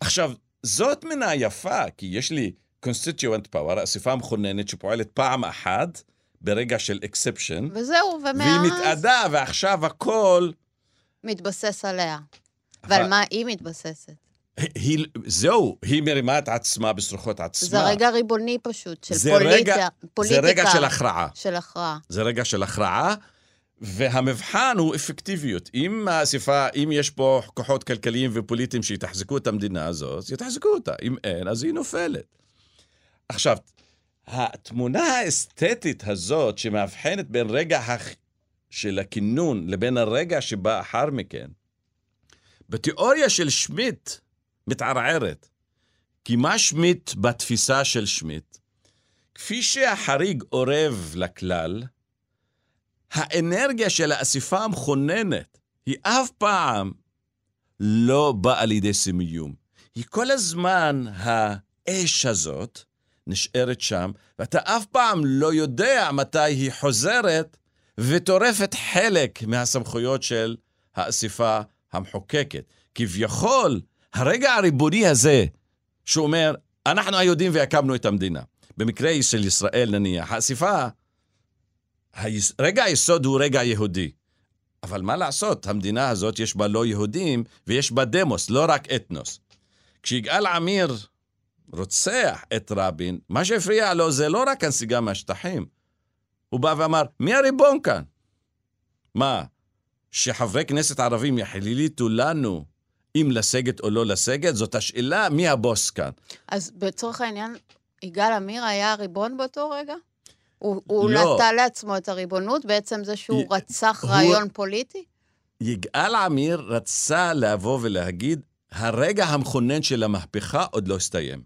עכשיו, זאת מן היפה, כי יש לי constituent power, האסיפה המכוננת שפועלת פעם אחת, ברגע של exception, וזהו, והיא מתעדה, ועכשיו הכל מתבסס עליה. אבל מה היא מתבססת? זהו, היא מרימה את עצמה בסרוחות עצמה. זה רגע ריבוני פשוט, של פוליטיקה. זה רגע של הכרעה. זה רגע של הכרעה, והמבחן הוא אפקטיביות. אם יש פה כוחות כלכליים ופוליטיים שיתחזקו את המדינה הזאת, יתחזקו אותה. אם אין, אז היא נופלת. עכשיו, התמונה האסתטית הזאת שמאבחנת בין רגע של הכינון לבין הרגע שבא אחר מכן, בתיאוריה של שמיט מתערערת. כי מה שמיט בתפיסה של שמיט? כפי שהחריג עורב לכלל, האנרגיה של האסיפה המכוננת היא אף פעם לא באה לידי סיום. היא כל הזמן, האש הזאת נשארת שם, ואתה אף פעם לא יודע מתי היא חוזרת וטורפת חלק מהסמכויות של האסיפה המחוקקת. כביכול, הרגע הריבוני הזה שאומר, אנחנו היהודים והקמנו את המדינה. במקרה של ישראל נניח, האסיפה, רגע היסוד הוא רגע יהודי. אבל מה לעשות? המדינה הזאת יש בה לא יהודים ויש בה דמוס, לא רק אתנוס. כשיגאל עמיר רוצח את רבין, מה שהפריע לו זה לא רק הנסיגה מהשטחים. הוא בא ואמר, מי הריבון כאן? מה? שחברי כנסת ערבים יחליטו לנו אם לסגת או לא לסגת? זאת השאלה, מי הבוס כאן? אז בצורך העניין, יגאל עמיר היה הריבון באותו רגע? הוא לא. נטע לעצמו את הריבונות, בעצם זה שהוא רצח רעיון פוליטי? יגאל עמיר רצה לבוא ולהגיד, הרגע המכונן של המהפכה עוד לא הסתיים.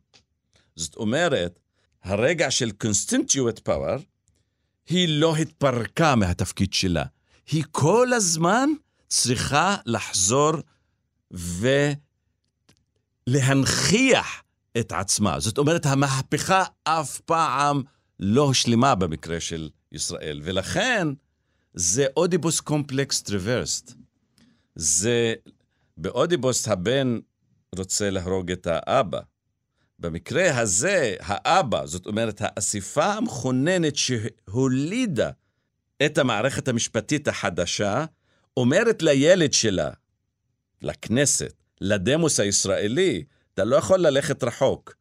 זאת אומרת, הרגע של constituent power, היא לא התפרקה מהתפקיד שלה. היא כל הזמן צריכה לחזור ולהנחיח את עצמה. זאת אומרת, המהפכה אף פעם לא השלימה במקרה של ישראל, ולכן זה אודיפוס קומפלקס טריברסט. זה באודיפוס הבן רוצה להרוג את האבא. במקרה הזה, האבא, זאת אומרת, האסיפה המכוננת שהולידה את המערכת המשפטית החדשה, אומרת לילד שלה, לכנסת, לדמוס הישראלי, אתה לא יכול ללכת רחוק.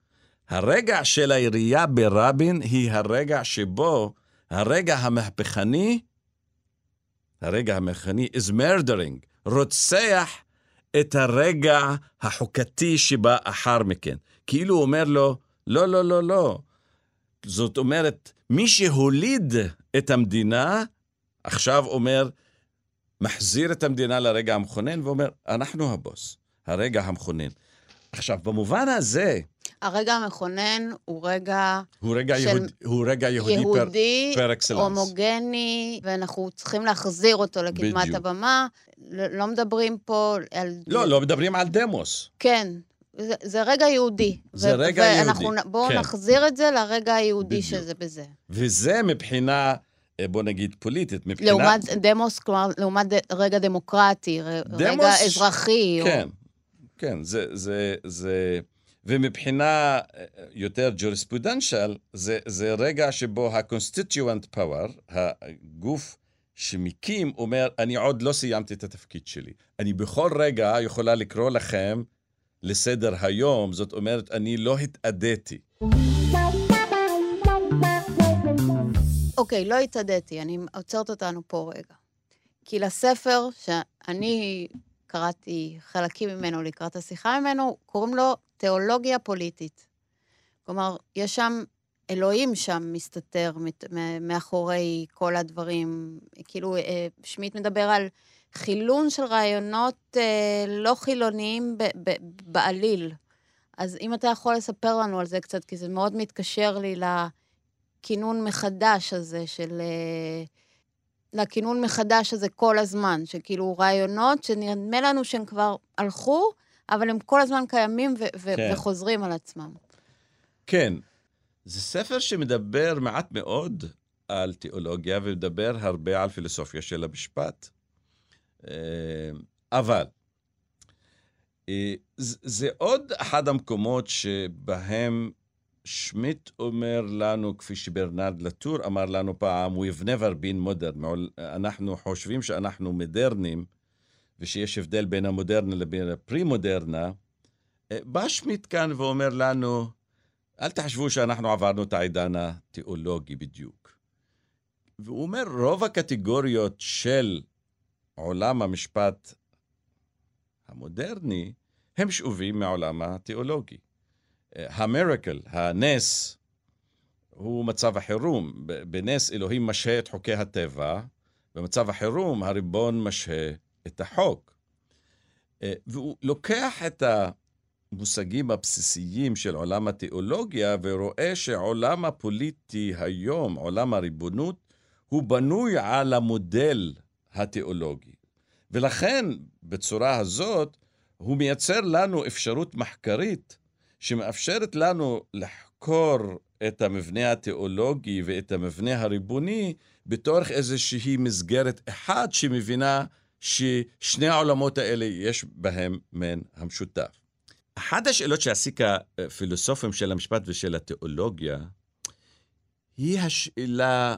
הרגע של העירייה ברבין היא הרגע שבו הרגע המהפכני is murdering, רוצח את הרגע החוקתי שבא אחר מכן. כאילו הוא אומר לו, לא, לא, לא, לא. זאת אומרת, מי שהוליד את המדינה, עכשיו אומר, מחזיר את המדינה לרגע המכונן, ואומר, אנחנו הבוס, הרגע המכונן. עכשיו, במובן הזה, הרגע המכונן הוא רגע יהודי הומוגני, ואנחנו צריכים להחזיר אותו לקדמת הבמה. לא מדברים פה על, לא מדברים על דמוס. כן, זה רגע יהודי. זה רגע יהודי. בואו נחזיר את זה לרגע היהודי שזה בזה. וזה מבחינה, בוא נגיד פוליטית, לעומת דמוס, כלומר לעומת רגע דמוקרטי, רגע אזרחי. כן, כן, זה ומבחינה יותר ג'וריספודנציאל, זה רגע שבו ה-constituent power, הגוף שמקים, אומר, אני עוד לא סיימתי את התפקיד שלי. אני בכל רגע יכולה לקרוא לכם לסדר היום, זאת אומרת, אני לא התעדיתי. אוקיי, לא התעדיתי, אני עוצרת אותנו פה רגע. כי לספר שאני קראתי חלקים ממנו לקראת השיחה ממנו, קוראים לו תיאולוגיה פוליטית. כלומר, יש שם, אלוהים שם מסתתר מאחורי כל הדברים. כאילו, שמיט מדבר על חילון של רעיונות לא חילוניים בעליל. אז אם אתה יכול לספר לנו על זה קצת, כי זה מאוד מתקשר לי לכינון מחדש הזה של לכינון מחדש הזה כל הזמן, שכאילו רעיונות שנדמה לנו שהם כבר הלכו, אבל הם כל הזמן קיימים כן. וחוזרים על עצמם. כן. זה ספר שמדבר מעט מאוד על תיאולוגיה, ומדבר הרבה על פילוסופיה של המשפט. אבל, זה עוד אחד המקומות שבהם שמיט אומר לנו, כפי שברנרד לטור אמר לנו פעם, We've never been modern. אנחנו חושבים שאנחנו מודרנים, ושיש הבדל בין המודרנה לבין הפרי-מודרנה. בא שמיט כאן ואומר לנו, אל תחשבו שאנחנו עברנו את העידן התיאולוגי בדיוק. והוא אומר, רוב הקטגוריות של עולם המשפט המודרני, הם שאובים מעולם התיאולוגי. המרקל, הנס, הוא מצב החירום. בנס אלוהים משהה את חוקי הטבע, במצב החירום הריבון משהה את החוק. והוא לוקח את המושגים הבסיסיים של עולם התיאולוגיה, ורואה שעולם הפוליטי היום, עולם הריבונות, הוא בנוי על המודל התיאולוגי. ולכן בצורה הזאת הוא מייצר לנו אפשרות מחקרית שמאפשרת לנו לחקור את המבנה התיאולוגי ואת המבנה הריבוני בתורך איזושהי מסגרת אחת שמבינה ששני העולמות האלה יש בהם מן המשותף. אחת השאלות שעסיקה פילוסופים של המשפט ושל התיאולוגיה היא השאלה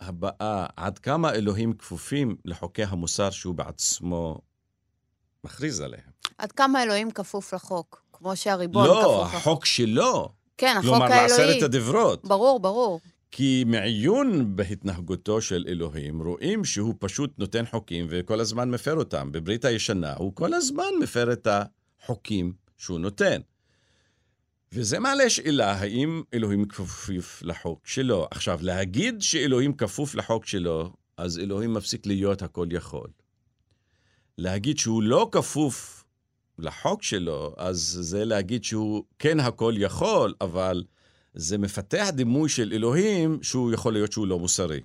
הבאה, עד כמה אלוהים כפופים לחוקי המוסר שהוא בעצמו מכריז עליהם? עד כמה אלוהים כפוף לחוק, כמו שהריבון כפוף לחוק? לא, החוק שלו. כן, החוק האלוהי. כלומר, לעשרת הדברות. ברור, ברור. כי מעיון בהתנהגותו של אלוהים, רואים שהוא פשוט נותן חוקים וכל הזמן מפר אותם. בברית הישנה הוא כל הזמן מפר את החוקים שהוא נותן. וזה מעלה שאלה, האם אלוהים כפוף לחוק שלו? עכשיו, להגיד שאלוהים כפוף לחוק שלו, אז אלוהים מפסיק להיות הכל יכול. להגיד שהוא לא כפוף לחוק שלו, אז זה להגיד שהוא כן הכל יכול, אבל זה מפתח דימוי של אלוהים שהוא יכול להיות שהוא לא מוסרי.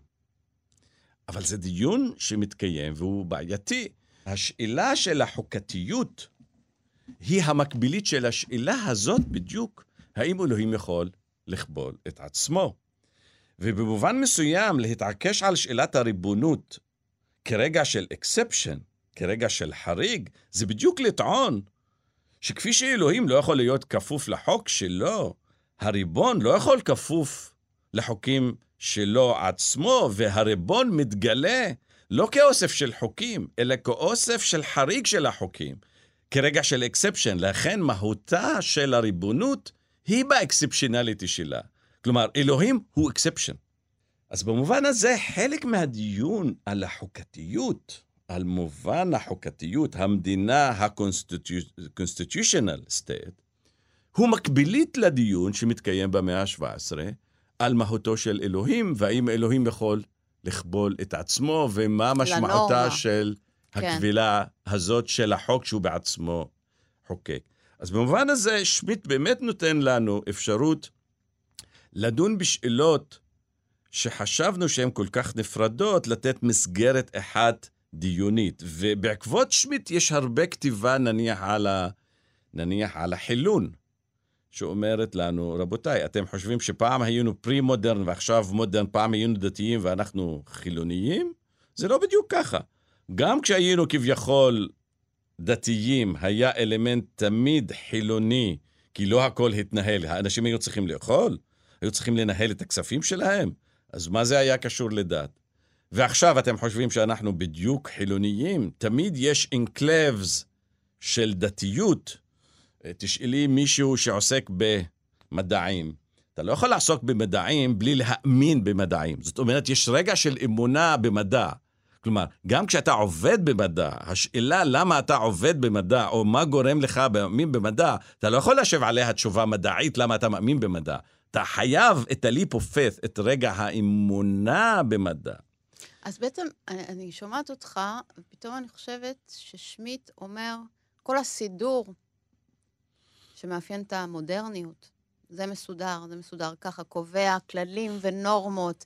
אבל זה דיון שמתקיים והוא בעייתי. השאלה של החוקתיות היא המקבילית של השאלה הזאת בדיוק, האם אלוהים יכול לכבול את עצמו. ובמובן מסוים להתעקש על שאלת הריבונות כרגע של אקספשן, כרגע של חריג, זה בדיוק לטעון שכפי שאלוהים לא יכול להיות כפוף לחוק שלו, הריבון לא יכול כפוף לחוקים שלו עצמו, והריבון מתגלה לא כאוסף של חוקים, אלא כאוסף של חריג של החוקים. כרגע של אקספשן, לכן מהותה של הריבונות היא באקספשנליטי שלה. כלומר, אלוהים הוא אקספשן. אז במובן הזה, חלק מהדיון על החוקתיות, על מובן החוקתיות, המדינה ה-constitutional state, הוא מקבילית לדיון שמתקיים במאה ה-17, על מהותו של אלוהים, והאם אלוהים יכול לכבול את עצמו, ומה משמעותה של הכבילה הזאת של החוק שהוא בעצמו חוקק. אז במובן הזה, שמיט באמת נותן לנו אפשרות לדון בשאלות שחשבנו שהן כל כך נפרדות, לתת מסגרת אחת דיונית. ובעקבות שמיט יש הרבה כתיבה נניח על החילון, שאומרת לנו, רבותיי, אתם חושבים שפעם היינו פרי-מודרן ועכשיו מודרן, פעם היינו דתיים ואנחנו חילוניים? זה לא בדיוק ככה. גם כשהיינו כביכול דתיים, היה אלמנט תמיד חילוני, כי לא הכל התנהל. האנשים היו צריכים לאכול, היו צריכים לנהל את הכספים שלהם. אז מה זה היה קשור לדת? ועכשיו אתם חושבים שאנחנו בדיוק חילוניים? תמיד יש אנקלבס של דתיות. תשאלי מישהו שעוסק במדעים. אתה לא יכול לעסוק במדעים בלי להאמין במדעים. זאת אומרת, יש רגע של אמונה במדע. כלומר, גם כשאתה עובד במדע, השאלה למה אתה עובד במדע, או מה גורם לך מאמין במדע, אתה לא יכול לשב עליה תשובה מדעית למה אתה מאמין במדע. אתה חייב את הליפופת, את רגע האמונה במדע. אז בעצם, אני שומעת אותך, ופתאום אני חושבת ששמיט אומר, כל הסידור שמאפיין את המודרניות, זה מסודר ככה, קובע כללים ונורמות,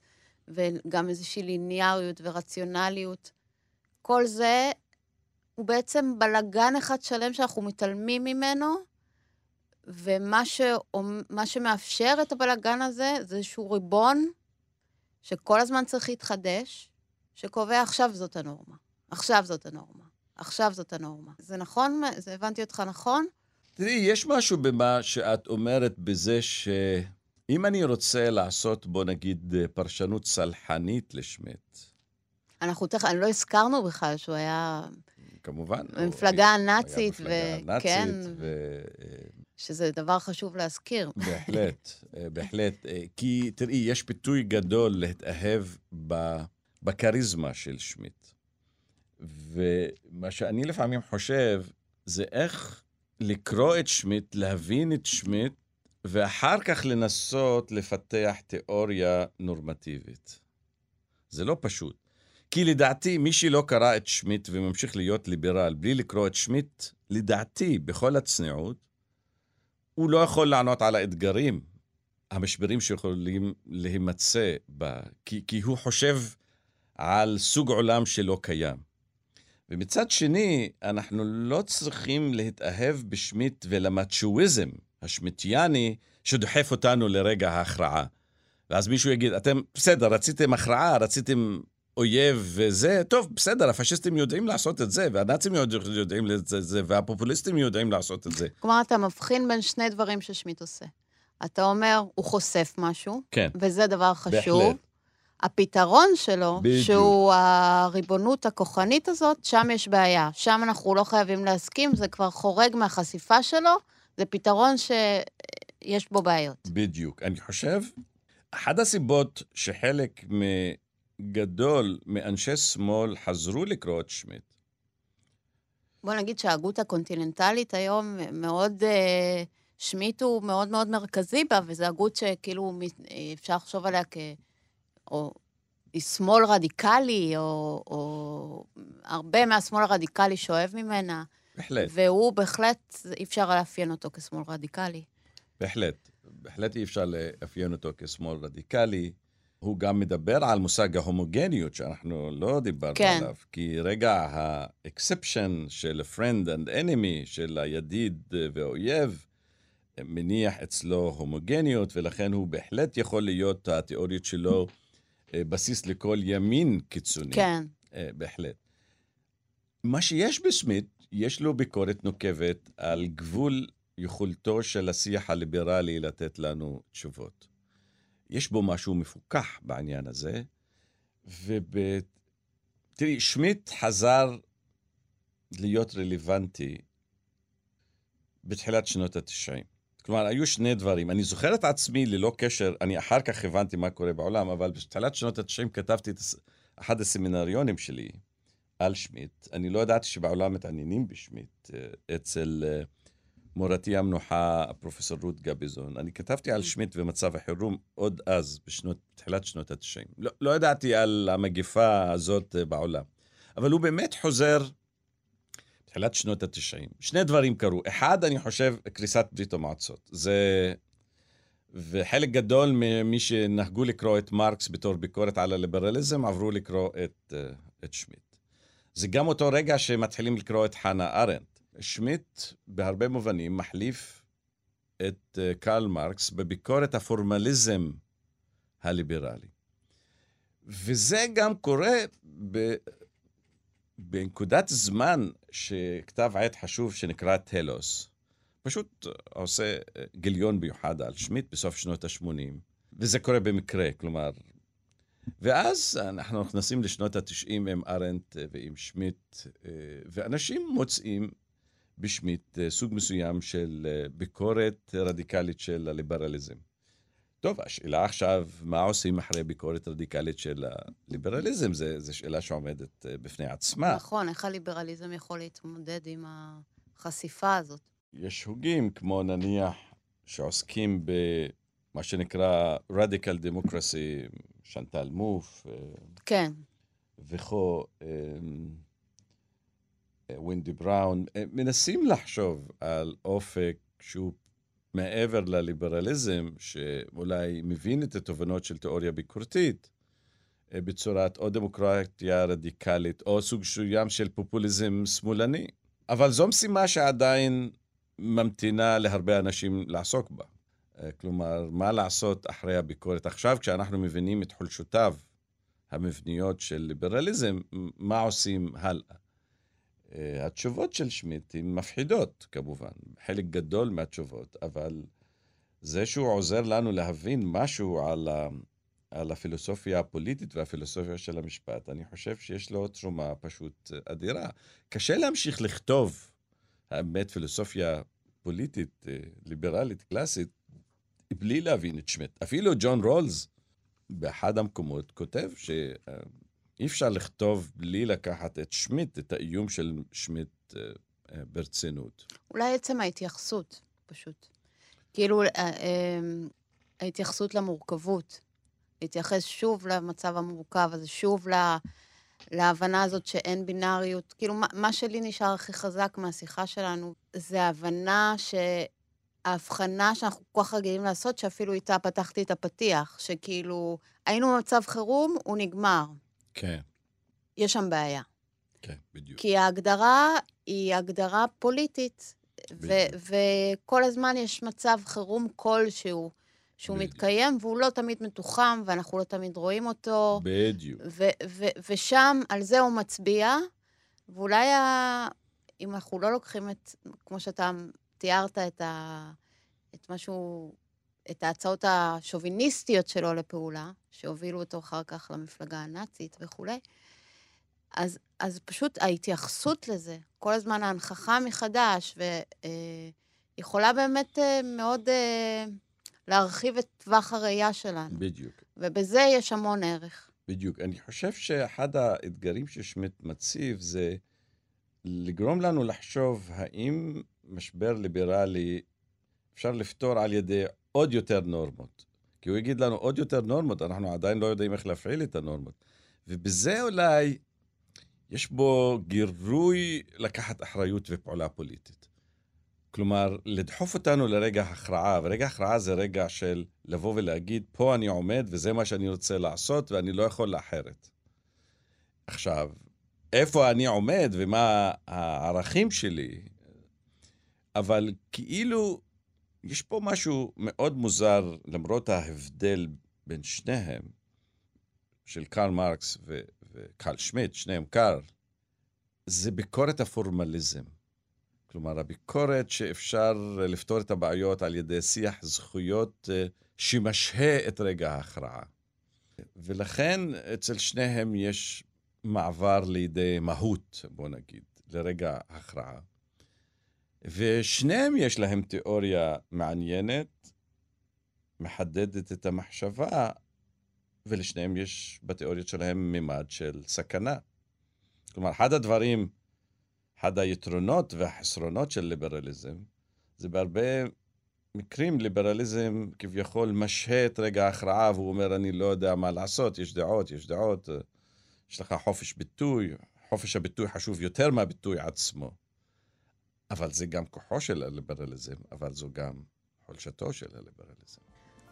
וגם איזושהי ליניאריות ורציונליות. כל זה הוא בעצם בלגן אחד שלם שאנחנו מתעלמים ממנו, ומה שמאפשר את הבלגן הזה זה שהוא ריבון שכל הזמן צריך להתחדש, שקובע עכשיו זאת הנורמה, עכשיו זאת הנורמה, עכשיו זאת הנורמה. זה נכון? זה הבנתי אותך נכון? תראי, יש משהו במה שאת אומרת בזה ש... אם אני רוצה לעשות, בוא נגיד, פרשנות סלחנית לשמיט. אני לא הזכרנו בכלל שהוא היה... כמובן. מפלגה הנאצית. כן, שזה דבר חשוב להזכיר. בהחלט, בהחלט. כי תראי, יש פיתוי גדול להתאהב בקריזמה של שמיט. ומה שאני לפעמים חושב, זה איך לקרוא את שמיט, להבין את שמיט, ואחר כך לנסות לפתח תיאוריה נורמטיבית. זה לא פשוט. כי לדעתי, מי שלא קרא את שמיט וממשיך להיות ליברל, בלי לקרוא את שמיט, לדעתי, בכל הצניעות, הוא לא יכול לענות על האתגרים, המשברים שיכולים להימצא בה, כי הוא חושב על סוג עולם שלא קיים. ומצד שני, אנחנו לא צריכים להתאהב בשמיט ולמצ'ואיזם השמיטיאני שדוחף אותנו לרגע ההכרעה. ואז מישהו יגיד, אתם בסדר, רציתם הכרעה, רציתם אויב וזה, טוב, בסדר, הפאשיסטים יודעים לעשות את זה, והנאצים יודעים את זה, והפופוליסטים יודעים לעשות את זה. כלומר, אתה מבחין בין שני דברים ששמיט עושה. אתה אומר, הוא חושף משהו, כן. וזה דבר חשוב. בהחלט. הפתרון שלו, בדיוק. שהוא הריבונות הכוחנית הזאת, שם יש בעיה. שם אנחנו לא חייבים להסכים, זה כבר חורג מהחשיפה שלו, זה פתרון שיש בו בעיות. בדיוק. אני חושב, אחת הסיבות שחלק גדול מאנשי שמאל חזרו לקרוא את שמיט. בוא נגיד שההגות הקונטיננטלית היום מאוד... שמיט הוא מאוד מאוד מרכזי בה, וזו הגות שכאילו אפשר לחשוב עליה או שמאל רדיקלי, או הרבה מהשמאל הרדיקלי שואב ממנה. בהחלט. והוא בהחלט, אי אפשר לאפיין אותו כשמאל רדיקלי. בהחלט. בהחלט אי אפשר לאפיין אותו כשמאל רדיקלי. הוא גם מדבר על מושג ההומוגניות, שאנחנו לא דיברנו כן. עליו, כי רגע האקספשן של friend and enemy, של הידיד ואויב, מניח אצלו הומוגניות, ולכן הוא בהחלט יכול להיות, התיאוריות שלו, בסיס לכל ימין קיצוני. כן. בהחלט. מה שיש בשמיט, יש לו ביקורת נוקבת על גבול יכולתו של השיח הליברלי לתת לנו תשובות. יש בו משהו מפוקח בעניין הזה, תראי, שמיט חזר להיות רלוונטי בתחילת שנות ה-90. כלומר, היו שני דברים. אני זוכר את עצמי ללא קשר, אני אחר כך הבנתי מה קורה בעולם, אבל בתחילת שנות ה-90 כתבתי את אחד הסמינריונים שלי על שמיט. אני לא ידעתי שבעולם מתעניינים בשמיט. אצל מורתי המנוחה, הפרופסור רות גביזון, אני כתבתי על שמיט ומצב החירום עוד אז, בתחילת שנות ה-90. לא ידעתי על המגיפה הזאת בעולם. אבל הוא באמת חוזר בתחילת שנות ה-90. שני דברים קרו. אחד, אני חושב, קריסת ברית המועצות. זה... וחלק גדול ממי שנהגו לקרוא את מרקס בתור ביקורת על הליברליזם, עברו לקרוא את שמיט. זה גם אותו רגע שמתחילים לקרוא את חנה ארנדט. שמיט, בהרבה מובנים, מחליף את קרל מרקס בביקורת הפורמליזם הליברלי. וזה גם קורה בנקודת זמן שכתב עת חשוב שנקרא טלוס, פשוט עושה גיליון ביוחד על שמיט בסוף שנות ה-80, וזה קורה במקרה, כלומר. ואז אנחנו נכנסים לשנות ה-90 עם ארנדט ועם שמיט, ואנשים מוצאים בשמיט סוג מסוים של ביקורת רדיקלית של הליברליזם. טוב, השאלה עכשיו, מה עושים אחרי ביקורת רדיקלית של הליברליזם? זו שאלה שעומדת בפני עצמה. נכון, איך הליברליזם יכול להתמודד עם החשיפה הזאת? יש הוגים, כמו נניח, שעוסקים במה שנקרא רדיקל דמוקרסי, שנטל מוף. כן. וכו, ונדי בראון, מנסים לחשוב על אופק שהוא מעבר לליברליזם, שאולי מבין את התובנות של תיאוריה ביקורתית, בצורת או דמוקרטיה רדיקלית, או סוג שוים של פופוליזם שמאלני. אבל זו משימה שעדיין ממתינה להרבה אנשים לעסוק בה. כלומר, מה לעשות אחרי הביקורת? עכשיו, כשאנחנו מבינים את חולשותיו המבניות של ליברליזם, מה עושים הלאה? התשובות של שמיט הן מפחידות, כמובן, חלק גדול מהתשובות, אבל זה שהוא עוזר לנו להבין משהו על הפילוסופיה הפוליטית והפילוסופיה של המשפט, אני חושב שיש לו תרומה פשוט אדירה. קשה להמשיך לכתוב, האמת, פילוסופיה פוליטית, ליברלית, קלאסית, בלי להבין את שמיט. אפילו ג'ון רולס, באחד המקומות, כותב אי אפשר לכתוב בלי לקחת את שמיט, את האיום של שמיט ברצינות. אולי עצם ההתייחסות, פשוט. כאילו, ההתייחסות למורכבות. להתייחס שוב למצב המורכב הזה, שוב להבנה הזאת שאין בינאריות. כאילו, מה שלי נשאר הכי חזק מהשיחה שלנו, זה ההבנה ההבחנה שאנחנו כל כך רגילים לעשות, שאפילו איתה פתחתי את הפתיח, שכאילו, היינו במצב חירום, הוא נגמר. כן. יש שם בעיה. כן, בדיוק. כי ההגדרה היא הגדרה פוליטית, וכל הזמן יש מצב חירום כלשהו, שהוא מתקיים, והוא לא תמיד מתוחם, ואנחנו לא תמיד רואים אותו. בדיוק. ושם, על זה הוא מצביע, ואולי אם אנחנו לא לוקחים את, כמו שאתה תיארת, את משהו, את ההצעות השוביניסטיות שלו לפעולה, שהובילו אותו אחר כך למפלגה הנאצית וכו'. אז פשוט ההתייחסות לזה, כל הזמן ההנחכה מחדש, ויכולה באמת מאוד להרחיב את טווח הראייה שלנו. בדיוק. ובזה יש המון ערך. בדיוק. אני חושב שאחד האתגרים ששמיט מציב זה לגרום לנו לחשוב האם משבר ליברלי אפשר לפתור על ידי עוד יותר נורמות. כי הוא יגיד לנו עוד יותר נורמות, אנחנו עדיין לא יודעים איך להפעיל את הנורמות. ובזה אולי יש בו גירוי לקחת אחריות ופעולה פוליטית. כלומר, לדחוף אותנו לרגע הכרעה, ורגע הכרעה זה רגע של לבוא ולהגיד, פה אני עומד וזה מה שאני רוצה לעשות ואני לא יכול לאחרת. עכשיו, איפה אני עומד ומה הערכים שלי? אבל כאילו יש פה משהו מאוד מוזר, למרות ההבדל בין שניהם, של קרל מרקס וקרל שמיט, שניהם קרל, זה ביקורת הפורמליזם. כלומר, הביקורת שאפשר לפתור את הבעיות על ידי שיח זכויות שמשהה את רגע ההכרעה. ולכן אצל שניהם יש מעבר לידי מהות, בוא נגיד, לרגע ההכרעה. ושניהם יש להם תיאוריה מעניינת, מחדדת את המחשבה, ולשניהם יש בתיאוריות שלהם מימד של סכנה. כלומר, אחד היתרונות והחסרונות של ליברליזם, זה בהרבה מקרים ליברליזם כביכול משהה את רגע ההכרעה, והוא אומר, אני לא יודע מה לעשות, יש דעות, יש לך חופש ביטוי, חופש הביטוי חשוב יותר מהביטוי עצמו. אבל זה גם כוחו של הליברליזם, אבל זו גם חולשתו של הליברליזם.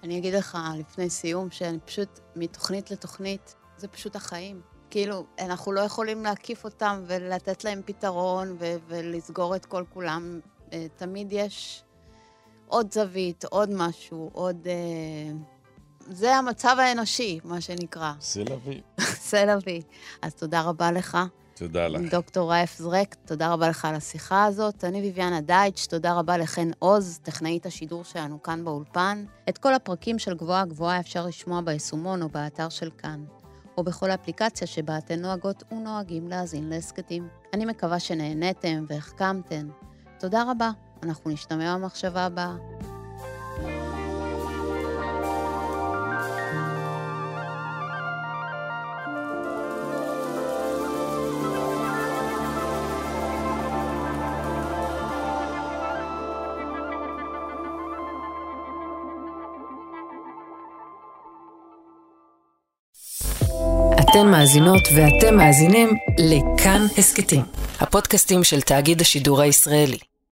אני אגיד לך לפני סיום, שאני פשוט מתוכנית לתוכנית, זה פשוט החיים. כאילו, אנחנו לא יכולים להקיף אותם ולתת להם פתרון ולסגור את כל כולם. תמיד יש עוד זווית, עוד משהו, עוד... זה המצב האנושי, מה שנקרא. סלבי. סלבי. אז תודה רבה לך. תודה לך. דוקטור רייף זרק, תודה רבה לך על השיחה הזאת. אני ויביאנה דייטש, תודה רבה לכן עוז, טכנאית השידור שלנו כאן באולפן. את כל הפרקים של גבוהה גבוהה אפשר לשמוע ביישומון או באתר של כאן, או בכל אפליקציה שבה אתן נוהגות ונוהגים להאזין להסכתים. אני מקווה שנהניתם והחכמתם. תודה רבה, אנחנו נשתמע במחשבה הבאה. אתן מאזינות ואתם מאזינים לכאן הסכתים, הפודקאסטים של תאגיד השידור הישראלי.